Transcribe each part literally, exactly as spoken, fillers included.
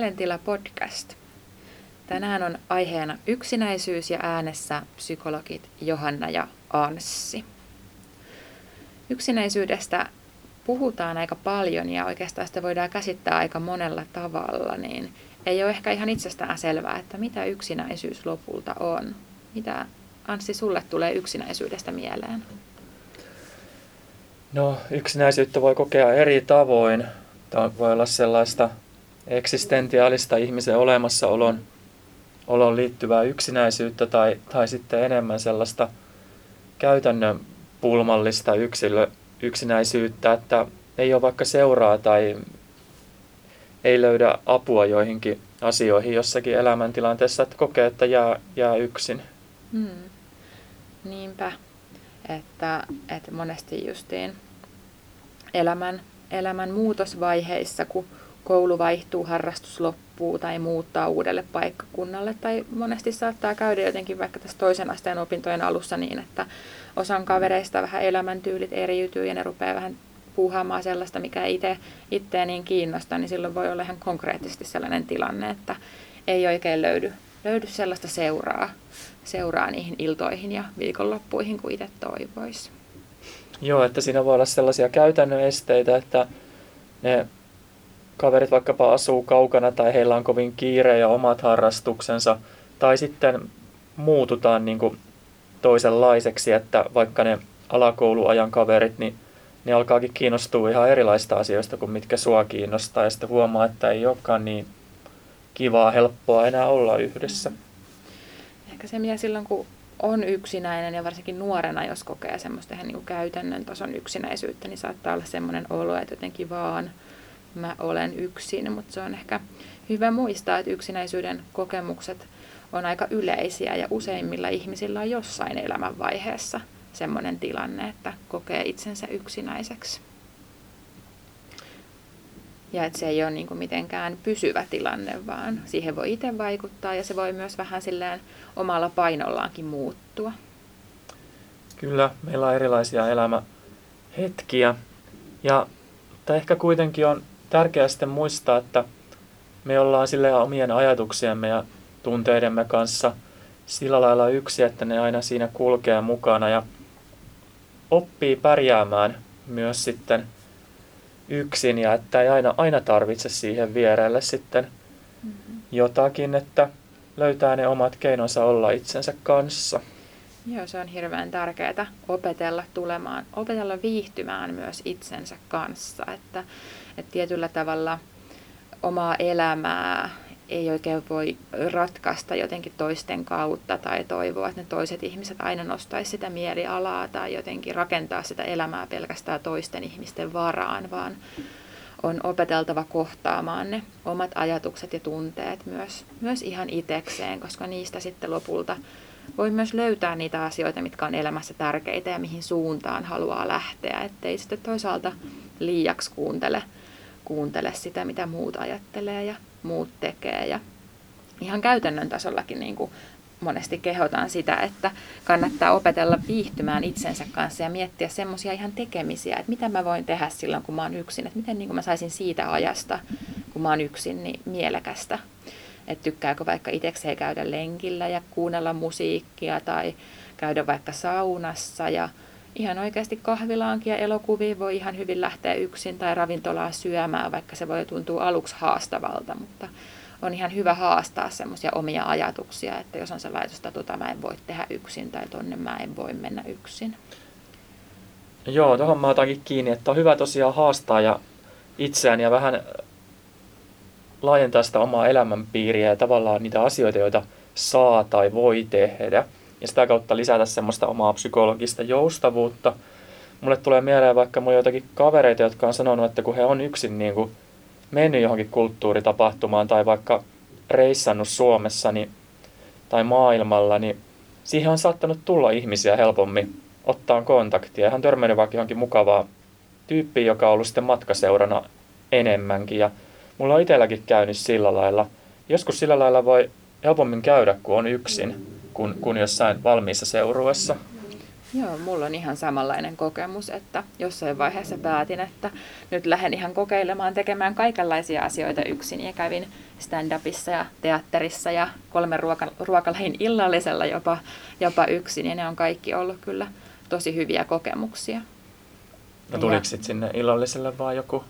Mielentilapodcast. Tänään on aiheena yksinäisyys ja äänessä psykologit Johanna ja Anssi. Yksinäisyydestä puhutaan aika paljon ja oikeastaan sitä voidaan käsittää aika monella tavalla, niin ei ole ehkä ihan itsestään selvää, että mitä yksinäisyys lopulta on. Mitä, Anssi, sulle tulee yksinäisyydestä mieleen? No, yksinäisyyttä voi kokea eri tavoin. Tämä voi olla sellaista eksistentiaalista ihmisen olemassaolon olon liittyvää yksinäisyyttä tai, tai sitten enemmän sellaista käytännön pulmallista yksilö, yksinäisyyttä, että ei ole vaikka seuraa tai ei löydä apua joihinkin asioihin jossakin elämäntilanteessa, että kokee, että jää, jää yksin. Hmm. Niinpä, että, että monesti justiin elämän, elämän muutosvaiheissa, kun koulu vaihtuu, harrastus loppuu tai muuttaa uudelle paikkakunnalle. Tai monesti saattaa käydä jotenkin vaikka tässä toisen asteen opintojen alussa niin, että osan kavereista vähän elämäntyylit eriytyy ja ne rupeaa vähän puuhaamaan sellaista, mikä itse, itseä niin kiinnostaa. Niin silloin voi olla ihan konkreettisesti sellainen tilanne, että ei oikein löydy, löydy sellaista seuraa, seuraa niihin iltoihin ja viikonloppuihin kuin itse toivoisi. Joo, että siinä voi olla sellaisia käytännön esteitä, että ne kaverit vaikkapa asuu kaukana tai heillä on kovin kiire ja omat harrastuksensa. Tai sitten muututaan niin kuin toisenlaiseksi, että vaikka ne alakouluajan kaverit, niin ne alkaakin kiinnostua ihan erilaisista asioista kuin mitkä sua kiinnostaa. Ja sitten huomaa, että ei olekaan niin kivaa, helppoa enää olla yhdessä. Ehkä se, mitä silloin kun on yksinäinen ja varsinkin nuorena, jos kokee semmoista ihan niin kuin käytännön tason yksinäisyyttä, niin saattaa olla semmoinen olo, että jotenkin vaan mä olen yksin, mutta se on ehkä hyvä muistaa, että yksinäisyyden kokemukset on aika yleisiä ja useimmilla ihmisillä on jossain elämänvaiheessa semmoinen tilanne, että kokee itsensä yksinäiseksi. Ja että se ei ole niin kuin mitenkään pysyvä tilanne, vaan siihen voi itse vaikuttaa ja se voi myös vähän silleen omalla painollaankin muuttua. Kyllä, meillä on erilaisia elämähetkiä ja mutta ehkä kuitenkin on tärkeää sitten muistaa, että me ollaan silleen omien ajatuksiemme ja tunteidemme kanssa sillä lailla yksi, että ne aina siinä kulkee mukana ja oppii pärjäämään myös sitten yksin ja että ei aina, aina tarvitse siihen vierelle sitten mm-hmm. jotakin, että löytää ne omat keinonsa olla itsensä kanssa. Joo, se on hirveän tärkeää opetella tulemaan, opetella viihtymään myös itsensä kanssa, että, että tietyllä tavalla omaa elämää ei oikein voi ratkaista jotenkin toisten kautta tai toivoa, että ne toiset ihmiset aina nostaisi sitä mielialaa tai jotenkin rakentaa sitä elämää pelkästään toisten ihmisten varaan, vaan on opeteltava kohtaamaan ne omat ajatukset ja tunteet myös, myös ihan itsekseen, koska niistä sitten lopulta voi myös löytää niitä asioita, mitkä on elämässä tärkeitä ja mihin suuntaan haluaa lähteä, ettei sitten toisaalta liiaksi kuuntele, kuuntele sitä, mitä muut ajattelee ja muut tekee. Ja ihan käytännön tasollakin niin kuin monesti kehotan sitä, että kannattaa opetella viihtymään itsensä kanssa ja miettiä semmoisia ihan tekemisiä, että mitä mä voin tehdä silloin, kun mä oon yksin, että miten niin kuin mä saisin siitä ajasta, kun mä oon yksin, niin mielekästä. Että tykkääkö vaikka itsekseen käydä lenkillä ja kuunnella musiikkia tai käydä vaikka saunassa. Ja ihan oikeasti kahvilaankin ja elokuviin voi ihan hyvin lähteä yksin tai ravintolaan syömään, vaikka se voi tuntua aluksi haastavalta. Mutta on ihan hyvä haastaa semmoisia omia ajatuksia, että jos on se laitos, että tota mä en voi tehdä yksin tai tonne mä en voi mennä yksin. Joo, tuohon mä otankin kiinni, että on hyvä tosiaan haastaa ja itseään ja vähän laajentaa sitä omaa elämänpiiriä ja tavallaan niitä asioita, joita saa tai voi tehdä. Ja sitä kautta lisätä semmoista omaa psykologista joustavuutta. Mulle tulee mieleen vaikka mun joitakin kavereita, jotka on sanonut, että kun he on yksin niin kuin mennyt johonkin kulttuuritapahtumaan tai vaikka reissannut Suomessa niin, tai maailmalla, niin siihen on saattanut tulla ihmisiä helpommin ottaa kontaktia. Ja hän on törmännyt vaikka johonkin mukavaa tyyppiä, joka on ollut sitten matkaseurana enemmänkin. Ja mulla on itselläkin käynyt sillä lailla. Joskus sillä lailla voi helpommin käydä, kun on yksin, kuin, kuin jossain valmiissa seurueessa. Joo, mulla on ihan samanlainen kokemus, että jossain vaiheessa päätin, että nyt lähden ihan kokeilemaan tekemään kaikenlaisia asioita yksin. Ja kävin stand-upissa ja teatterissa ja kolmen ruoka- ruokalajin illallisella jopa, jopa yksin. Ja ne on kaikki ollut kyllä tosi hyviä kokemuksia. No tuliko sitten sinne illalliselle vaan joku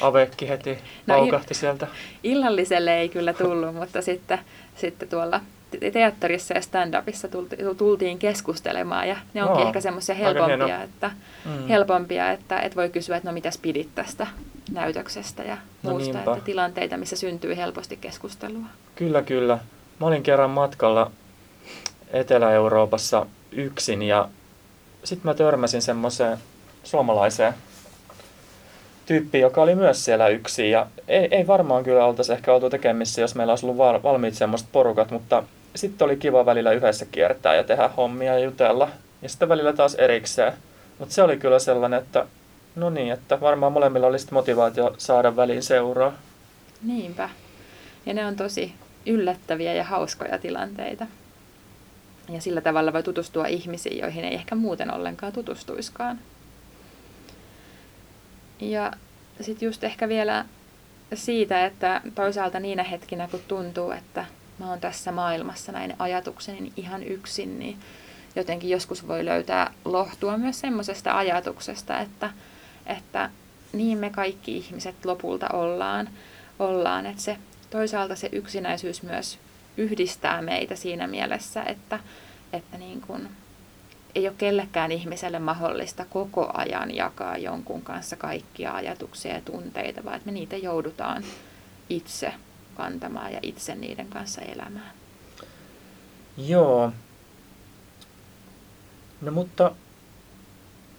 aveekki heti paukahti no, sieltä? Illalliselle ei kyllä tullut, mutta sitten, sitten tuolla teatterissa ja stand-upissa tultiin keskustelemaan ja ne onkin no, ehkä semmoisia helpompia, että, mm. helpompia että, että voi kysyä, että no mitäs pidit tästä näytöksestä ja no muusta, niinpä. Että tilanteita, missä syntyy helposti keskustelua. Kyllä, kyllä. Mä olin kerran matkalla Etelä-Euroopassa yksin ja sitten mä törmäsin semmoiseen suomalaiseen tyyppiin, joka oli myös siellä yksin. Ja ei, ei varmaan kyllä oltaisi ehkä oltu tekemissä, jos meillä olisi ollut valmiit semmoiset porukat, mutta sitten oli kiva välillä yhdessä kiertää ja tehdä hommia ja jutella. Ja sitten välillä taas erikseen. Mutta se oli kyllä sellainen, että no niin, että varmaan molemmilla oli sitten motivaatio saada väliin seuraa. Niinpä. Ja ne on tosi yllättäviä ja hauskoja tilanteita. Ja sillä tavalla voi tutustua ihmisiin, joihin ei ehkä muuten ollenkaan tutustuiskaan. Ja sitten just ehkä vielä siitä, että toisaalta niinä hetkinä, kun tuntuu, että mä oon tässä maailmassa näin ajatukseni ihan yksin, niin jotenkin joskus voi löytää lohtua myös semmoisesta ajatuksesta, että, että niin me kaikki ihmiset lopulta ollaan. ollaan. Että se, toisaalta se yksinäisyys myös yhdistää meitä siinä mielessä, että, että niin kun ei ole kellekään ihmiselle mahdollista koko ajan jakaa jonkun kanssa kaikkia ajatuksia ja tunteita, vaan että me niitä joudutaan itse kantamaan ja itse niiden kanssa elämään. Joo. No mutta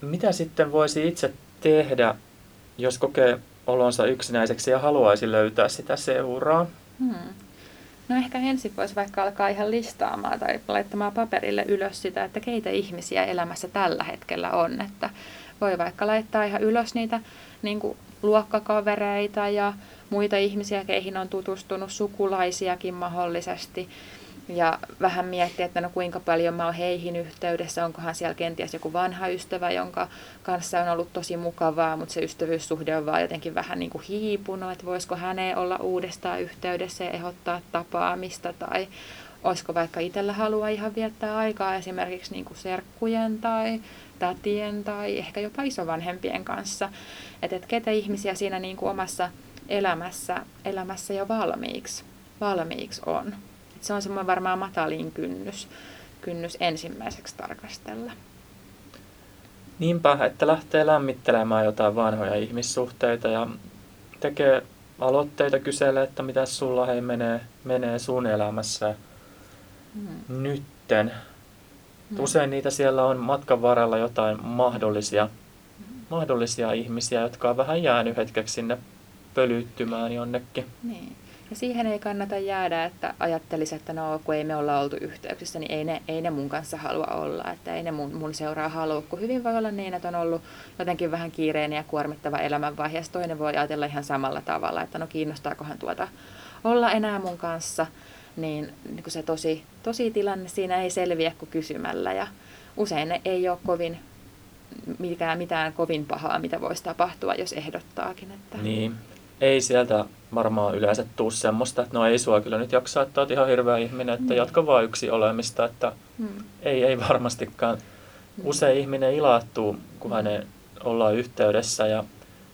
mitä sitten voisi itse tehdä, jos kokee olonsa yksinäiseksi ja haluaisi löytää sitä seuraa? Hmm. No ehkä ensin voisi vaikka alkaa ihan listaamaan tai laittamaan paperille ylös sitä, että keitä ihmisiä elämässä tällä hetkellä on. Että voi vaikka laittaa ihan ylös niitä niin kuin luokkakavereita ja muita ihmisiä, keihin on tutustunut, sukulaisiakin mahdollisesti. Ja vähän miettiä, että no kuinka paljon mä oon heihin yhteydessä, onkohan siellä kenties joku vanha ystävä, jonka kanssa on ollut tosi mukavaa, mutta se ystävyyssuhde on vaan jotenkin vähän niin kuin hiipunut, että voisiko häneen olla uudestaan yhteydessä ja ehdottaa tapaamista, tai olisiko vaikka itsellä halua ihan viettää aikaa esimerkiksi niin kuin serkkujen tai tätien tai ehkä jopa isovanhempien kanssa, että et ketä ihmisiä siinä niin kuin omassa elämässä, elämässä jo valmiiksi, valmiiksi on. Se on semmoinen varmaan matalin kynnys, kynnys ensimmäiseksi tarkastella. Niinpä, että lähtee lämmittelemään jotain vanhoja ihmissuhteita ja tekee aloitteita, kyselee, että mitä sulla hei menee, menee sun elämässä hmm. nytten. Hmm. Usein niitä siellä on matkan varrella jotain mahdollisia, hmm. mahdollisia ihmisiä, jotka on vähän jäänyt hetkeksi sinne pölyttymään jonnekin. Niin. Ja siihen ei kannata jäädä, että ajattelisi, että no, kun ei me olla oltu yhteyksissä, niin ei ne, ei ne mun kanssa halua olla, että ei ne mun, mun seuraa halua, kun hyvin voi olla niin, että on ollut jotenkin vähän kiireinen ja kuormittava elämänvaihe, ja toinen voi ajatella ihan samalla tavalla, että no kiinnostaakohan tuota olla enää mun kanssa, niin, niin kun se tosi, tosi tilanne siinä ei selviä kuin kysymällä, ja usein ei ole kovin, mitään, mitään kovin pahaa, mitä voisi tapahtua, jos ehdottaakin. Että niin. Ei sieltä varmaan yleensä tule semmoista, että no ei sua kyllä nyt jaksaa, että olet ihan hirveä ihminen, että mm. jatka vaan yksi olemista, että mm. ei, ei varmastikaan. Mm. Usein ihminen ilahtuu, kun mm. hänen ollaan yhteydessä ja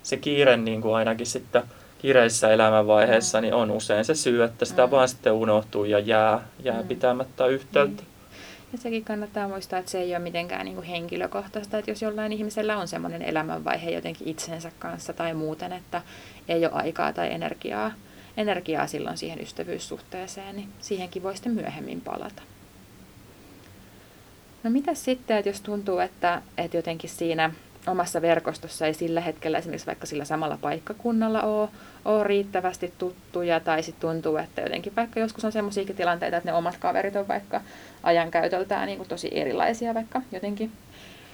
se kiire niin kuin ainakin sitten kiireissä elämänvaiheessa mm. niin on usein se syy, että sitä mm. vaan sitten unohtuu ja jää, jää mm. pitämättä yhteyttä. Mm. Ja sekin kannattaa muistaa, että se ei ole mitenkään niin kuin henkilökohtaista, että jos jollain ihmisellä on semmoinen elämänvaihe jotenkin itsensä kanssa tai muuten, että ei ole aikaa tai energiaa, energiaa silloin siihen ystävyyssuhteeseen, niin siihenkin voi sitten myöhemmin palata. No mitäs sitten, että jos tuntuu, että, että jotenkin siinä omassa verkostossa ei sillä hetkellä esimerkiksi vaikka sillä samalla paikkakunnalla ole, ole riittävästi tuttuja tai sitten tuntuu, että jotenkin vaikka joskus on semmoisiakin tilanteita, että ne omat kaverit on vaikka ajankäytöltään niin kuin tosi erilaisia, vaikka jotenkin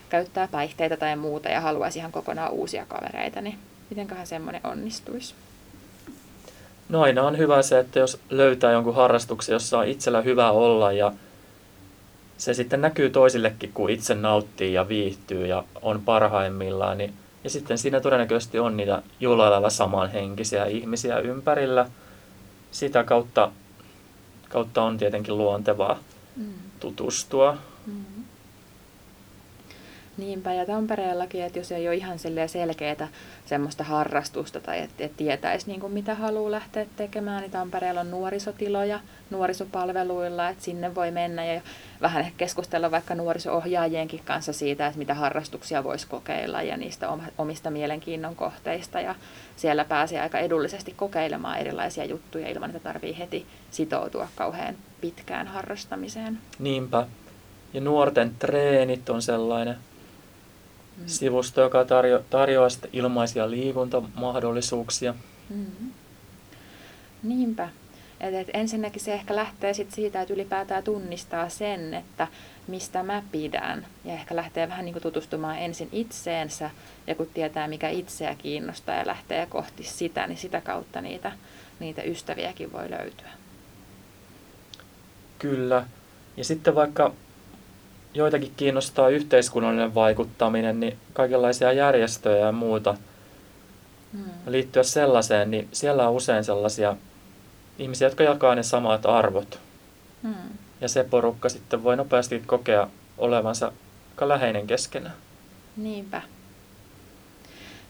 käyttää päihteitä tai muuta ja haluaisi ihan kokonaan uusia kavereita, niin mitenköhän semmoinen onnistuisi? No aina on hyvä se, että jos löytää jonkun harrastuksen, jossa on itsellä hyvä olla ja se sitten näkyy toisillekin, kun itse nauttii ja viihtyy ja on parhaimmillaan. Niin, ja sitten siinä todennäköisesti on niitä jollain lailla samanhenkisiä ihmisiä ympärillä. Sitä kautta, kautta on tietenkin luontevaa mm. tutustua. Mm. Niinpä, ja Tampereellakin, että jos ei ole ihan selkeää semmoista harrastusta tai että et tietäisi niin kuin mitä haluaa lähteä tekemään, niin Tampereella on nuorisotiloja nuorisopalveluilla, että sinne voi mennä ja vähän keskustella vaikka nuoriso-ohjaajienkin kanssa siitä, että mitä harrastuksia voisi kokeilla ja niistä omista mielenkiinnon kohteista. Ja siellä pääsee aika edullisesti kokeilemaan erilaisia juttuja ilman, että tarvitsee heti sitoutua kauhean pitkään harrastamiseen. Niinpä, ja nuorten treenit on sellainen Mm. sivusto, joka tarjo- tarjoaa ilmaisia liikuntamahdollisuuksia. Mm. Niinpä. Et, et ensinnäkin se ehkä lähtee sit siitä, että ylipäätään tunnistaa sen, että mistä mä pidän. Ja ehkä lähtee vähän niin kuin tutustumaan ensin itseensä, ja kun tietää, mikä itseä kiinnostaa ja lähtee kohti sitä, niin sitä kautta niitä, niitä ystäviäkin voi löytyä. Kyllä. Ja sitten vaikka joitakin kiinnostaa yhteiskunnallinen vaikuttaminen, niin kaikenlaisia järjestöjä ja muuta mm. liittyä sellaiseen, niin siellä on usein sellaisia ihmisiä, jotka jakaa ne samat arvot. Mm. Ja se porukka sitten voi nopeasti kokea olevansa aika läheinen keskenään. Niinpä.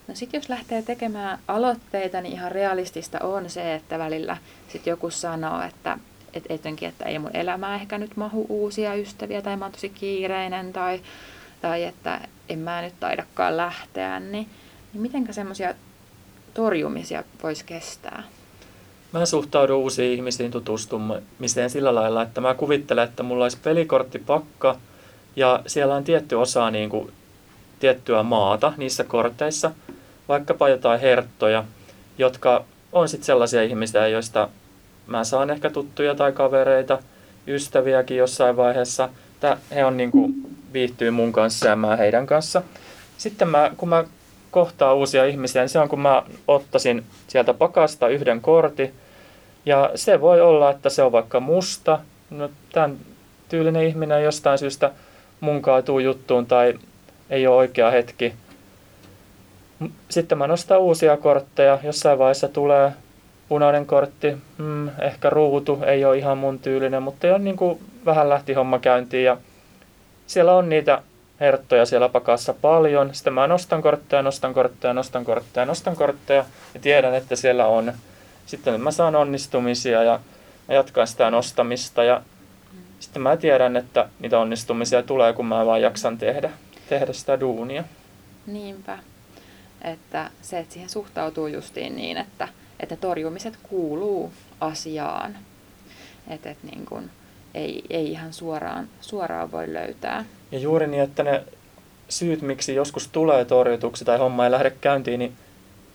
No sitten jos lähtee tekemään aloitteita, niin ihan realistista on se, että välillä sitten joku sanoo, että Et etenkin, että ei mun elämää ehkä nyt mahu uusia ystäviä tai mä oon tosi kiireinen tai, tai että en mä nyt taidakaan lähteä, niin, niin mitenkä semmoisia torjumisia voisi kestää? Mä suhtaudun uusiin ihmisiin tutustumiseen sillä lailla, että mä kuvittelen, että mulla olisi pelikorttipakka ja siellä on tietty osa niin kuin, tiettyä maata niissä korteissa, vaikkapa jotain herttoja, jotka on sitten sellaisia ihmisiä, joista mä saan ehkä tuttuja tai kavereita, ystäviäkin jossain vaiheessa. Tää, he on niinku, viihtyy mun kanssa ja mä heidän kanssa. Sitten mä, kun mä kohtaan uusia ihmisiä, niin se on kun mä ottaisin sieltä pakasta yhden kortin. Ja se voi olla, että se on vaikka musta. No, tämän tyylinen ihminen jostain syystä mun kaatuu juttuun tai ei ole oikea hetki. Sitten mä nostan uusia kortteja. Jossain vaiheessa tulee punainen kortti, mm, ehkä ruutu, ei ole ihan mun tyylinen, mutta ei ole niin kuin, vähän lähti homma käyntiin. Ja siellä on niitä herttoja siellä pakassa paljon. Sitten mä nostan kortteja, nostan kortteja, nostan kortteja, nostan kortteja ja tiedän, että siellä on. Sitten mä saan onnistumisia ja mä jatkan sitä nostamista. Ja sitten mä tiedän, että niitä onnistumisia tulee, kun mä vaan jaksan tehdä, tehdä sitä duunia. Niinpä. Että se, että siihen suhtautuu justiin niin, että että torjumiset kuuluu asiaan, että et niin kun ei, ei ihan suoraan, suoraan voi löytää. Ja juuri niin, että ne syyt, miksi joskus tulee torjutuksi tai homma ei lähde käyntiin, niin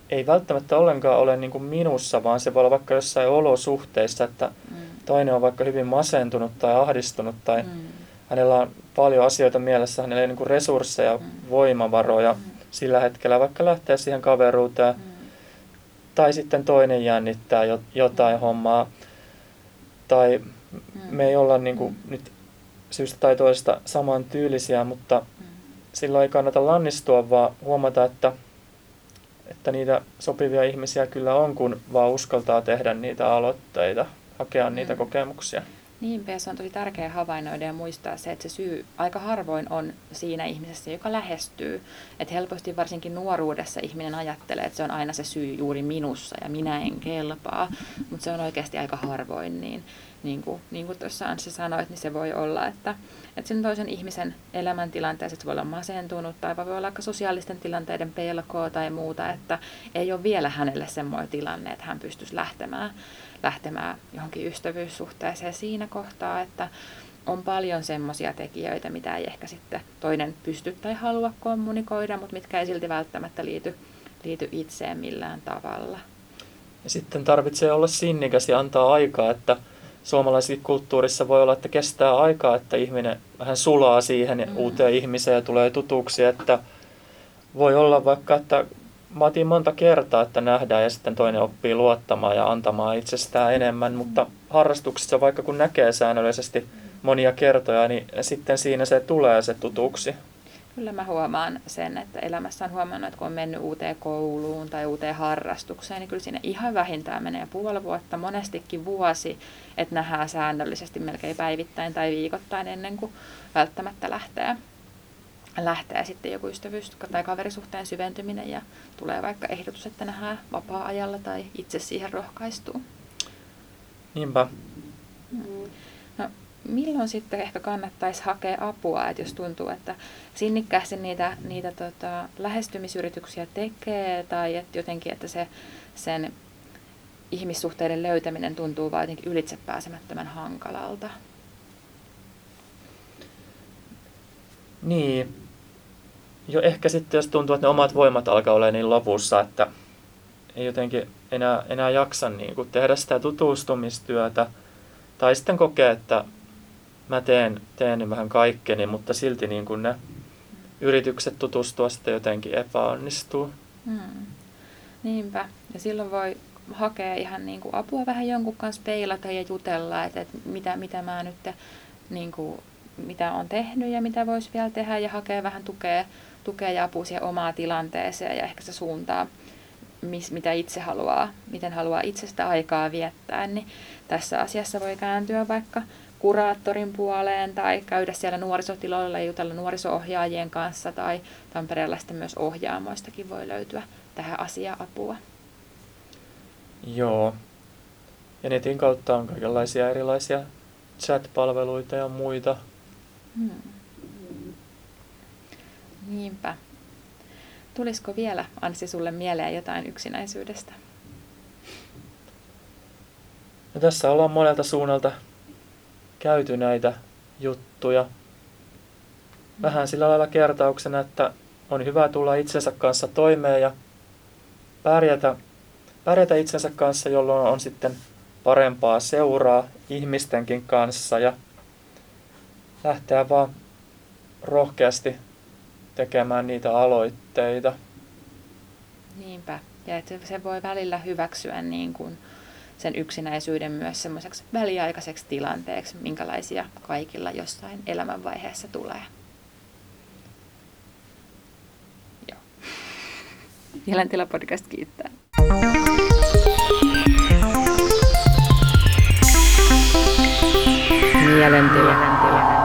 ei välttämättä ollenkaan ole niin kuin minussa, vaan se voi olla vaikka jossain olosuhteissa, että mm. toinen on vaikka hyvin masentunut tai ahdistunut tai mm. hänellä on paljon asioita mielessä, hänellä ei niin kuin resursseja, mm. voimavaroja mm. sillä hetkellä, vaikka lähtee siihen kaveruuteen. Mm. Tai sitten toinen jännittää jotain mm. hommaa, tai me ei olla niin kuin, mm. nyt syystä tai toista samantyylisiä, mutta mm. silloin ei kannata lannistua, vaan huomata, että, että niitä sopivia ihmisiä kyllä on, kun vaan uskaltaa tehdä niitä aloitteita, hakea mm. niitä kokemuksia. Niinpä, ja se on tosi tärkeää havainnoida ja muistaa se, että se syy aika harvoin on siinä ihmisessä, joka lähestyy. Että helposti varsinkin nuoruudessa ihminen ajattelee, että se on aina se syy juuri minussa ja minä en kelpaa. Mutta se on oikeasti aika harvoin, niin, niin kuin, niin kuin tuossa Anssi sanoit, niin se voi olla, että, että sen toisen ihmisen elämäntilanteessa voi olla masentunut tai voi olla aika sosiaalisten tilanteiden pelkoa tai muuta, että ei ole vielä hänelle semmoinen tilanne, että hän pystyisi lähtemään. lähtemään johonkin ystävyyssuhteeseen siinä kohtaa, että on paljon semmoisia tekijöitä, mitä ei ehkä sitten toinen pysty tai halua kommunikoida, mutta mitkä ei silti välttämättä liity, liity itseen millään tavalla. Ja sitten tarvitsee olla sinnikäs ja antaa aikaa, että suomalaisessa kulttuurissa voi olla, että kestää aikaa, että ihminen vähän sulaa siihen mm. uuteen ihmiseen ja tulee tutuksi, että voi olla vaikka, että vaatii monta kertaa, että nähdään ja sitten toinen oppii luottamaan ja antamaan itsestään enemmän, mutta harrastuksissa vaikka kun näkee säännöllisesti monia kertoja, niin sitten siinä se tulee se tutuksi. Kyllä mä huomaan sen, että elämässä on huomannut, että kun on mennyt uuteen kouluun tai uuteen harrastukseen, niin kyllä siinä ihan vähintään menee puoli vuotta, monestikin vuosi, että nähdään säännöllisesti melkein päivittäin tai viikoittain ennen kuin välttämättä lähtee, lähtee sitten joku ystävyys- tai kaverisuhteen syventyminen ja tulee vaikka ehdotus, että nähdään vapaa-ajalla tai itse siihen rohkaistuu. Niinpä. Mm. No, milloin sitten ehkä kannattaisi hakea apua, että jos tuntuu, että sinnikkäästi niitä, niitä tota, lähestymisyrityksiä tekee tai että jotenkin, että se, sen ihmissuhteiden löytäminen tuntuu vaan jotenkin ylitsepääsemättömän hankalalta? Niin. Jo ehkä sitten, jos tuntuu, että ne omat voimat alkaa olla niin lopussa, että ei jotenkin enää, enää jaksa niin kuin tehdä sitä tutustumistyötä tai sitten kokee, että mä teen, teen vähän kaikkeni, mutta silti niin kuin ne yritykset tutustua sitten jotenkin epäonnistuu. Hmm. Niinpä. Ja silloin voi hakea ihan niin kuin apua vähän jonkun kanssa peilata ja jutella, että, että mitä, mitä mä nyt niin kuin, mitä on tehnyt ja mitä voisi vielä tehdä ja hakea vähän tukea, tukea ja apua siihen omaan tilanteeseen ja ehkä se suuntaa, mis, mitä itse haluaa, miten haluaa itse sitä aikaa viettää, niin tässä asiassa voi kääntyä vaikka kuraattorin puoleen tai käydä siellä nuorisotiloilla ja jutella nuoriso-ohjaajien kanssa tai Tampereella sitten myös ohjaamoistakin voi löytyä tähän asiaan apua. Joo. Ja netin kautta on kaikenlaisia erilaisia chat-palveluita ja muita. Hmm. Niinpä. Tulisiko vielä, Anssi, sulle mieleen jotain yksinäisyydestä? No, tässä ollaan monelta suunnalta käyty näitä juttuja. Vähän sillä lailla kertauksena, että on hyvä tulla itsensä kanssa toimeen ja pärjätä, pärjätä itsensä kanssa, jolloin on sitten parempaa seuraa ihmistenkin kanssa ja lähteä vaan rohkeasti tekemään niitä aloitteita. Niinpä. Ja että se voi välillä hyväksyä niin kuin sen yksinäisyyden myös semmoiseksi väliaikaiseksi tilanteeksi, minkälaisia kaikilla jossain elämänvaiheessa tulee. Joo. Mielentilapodcast kiittää. Mielentila.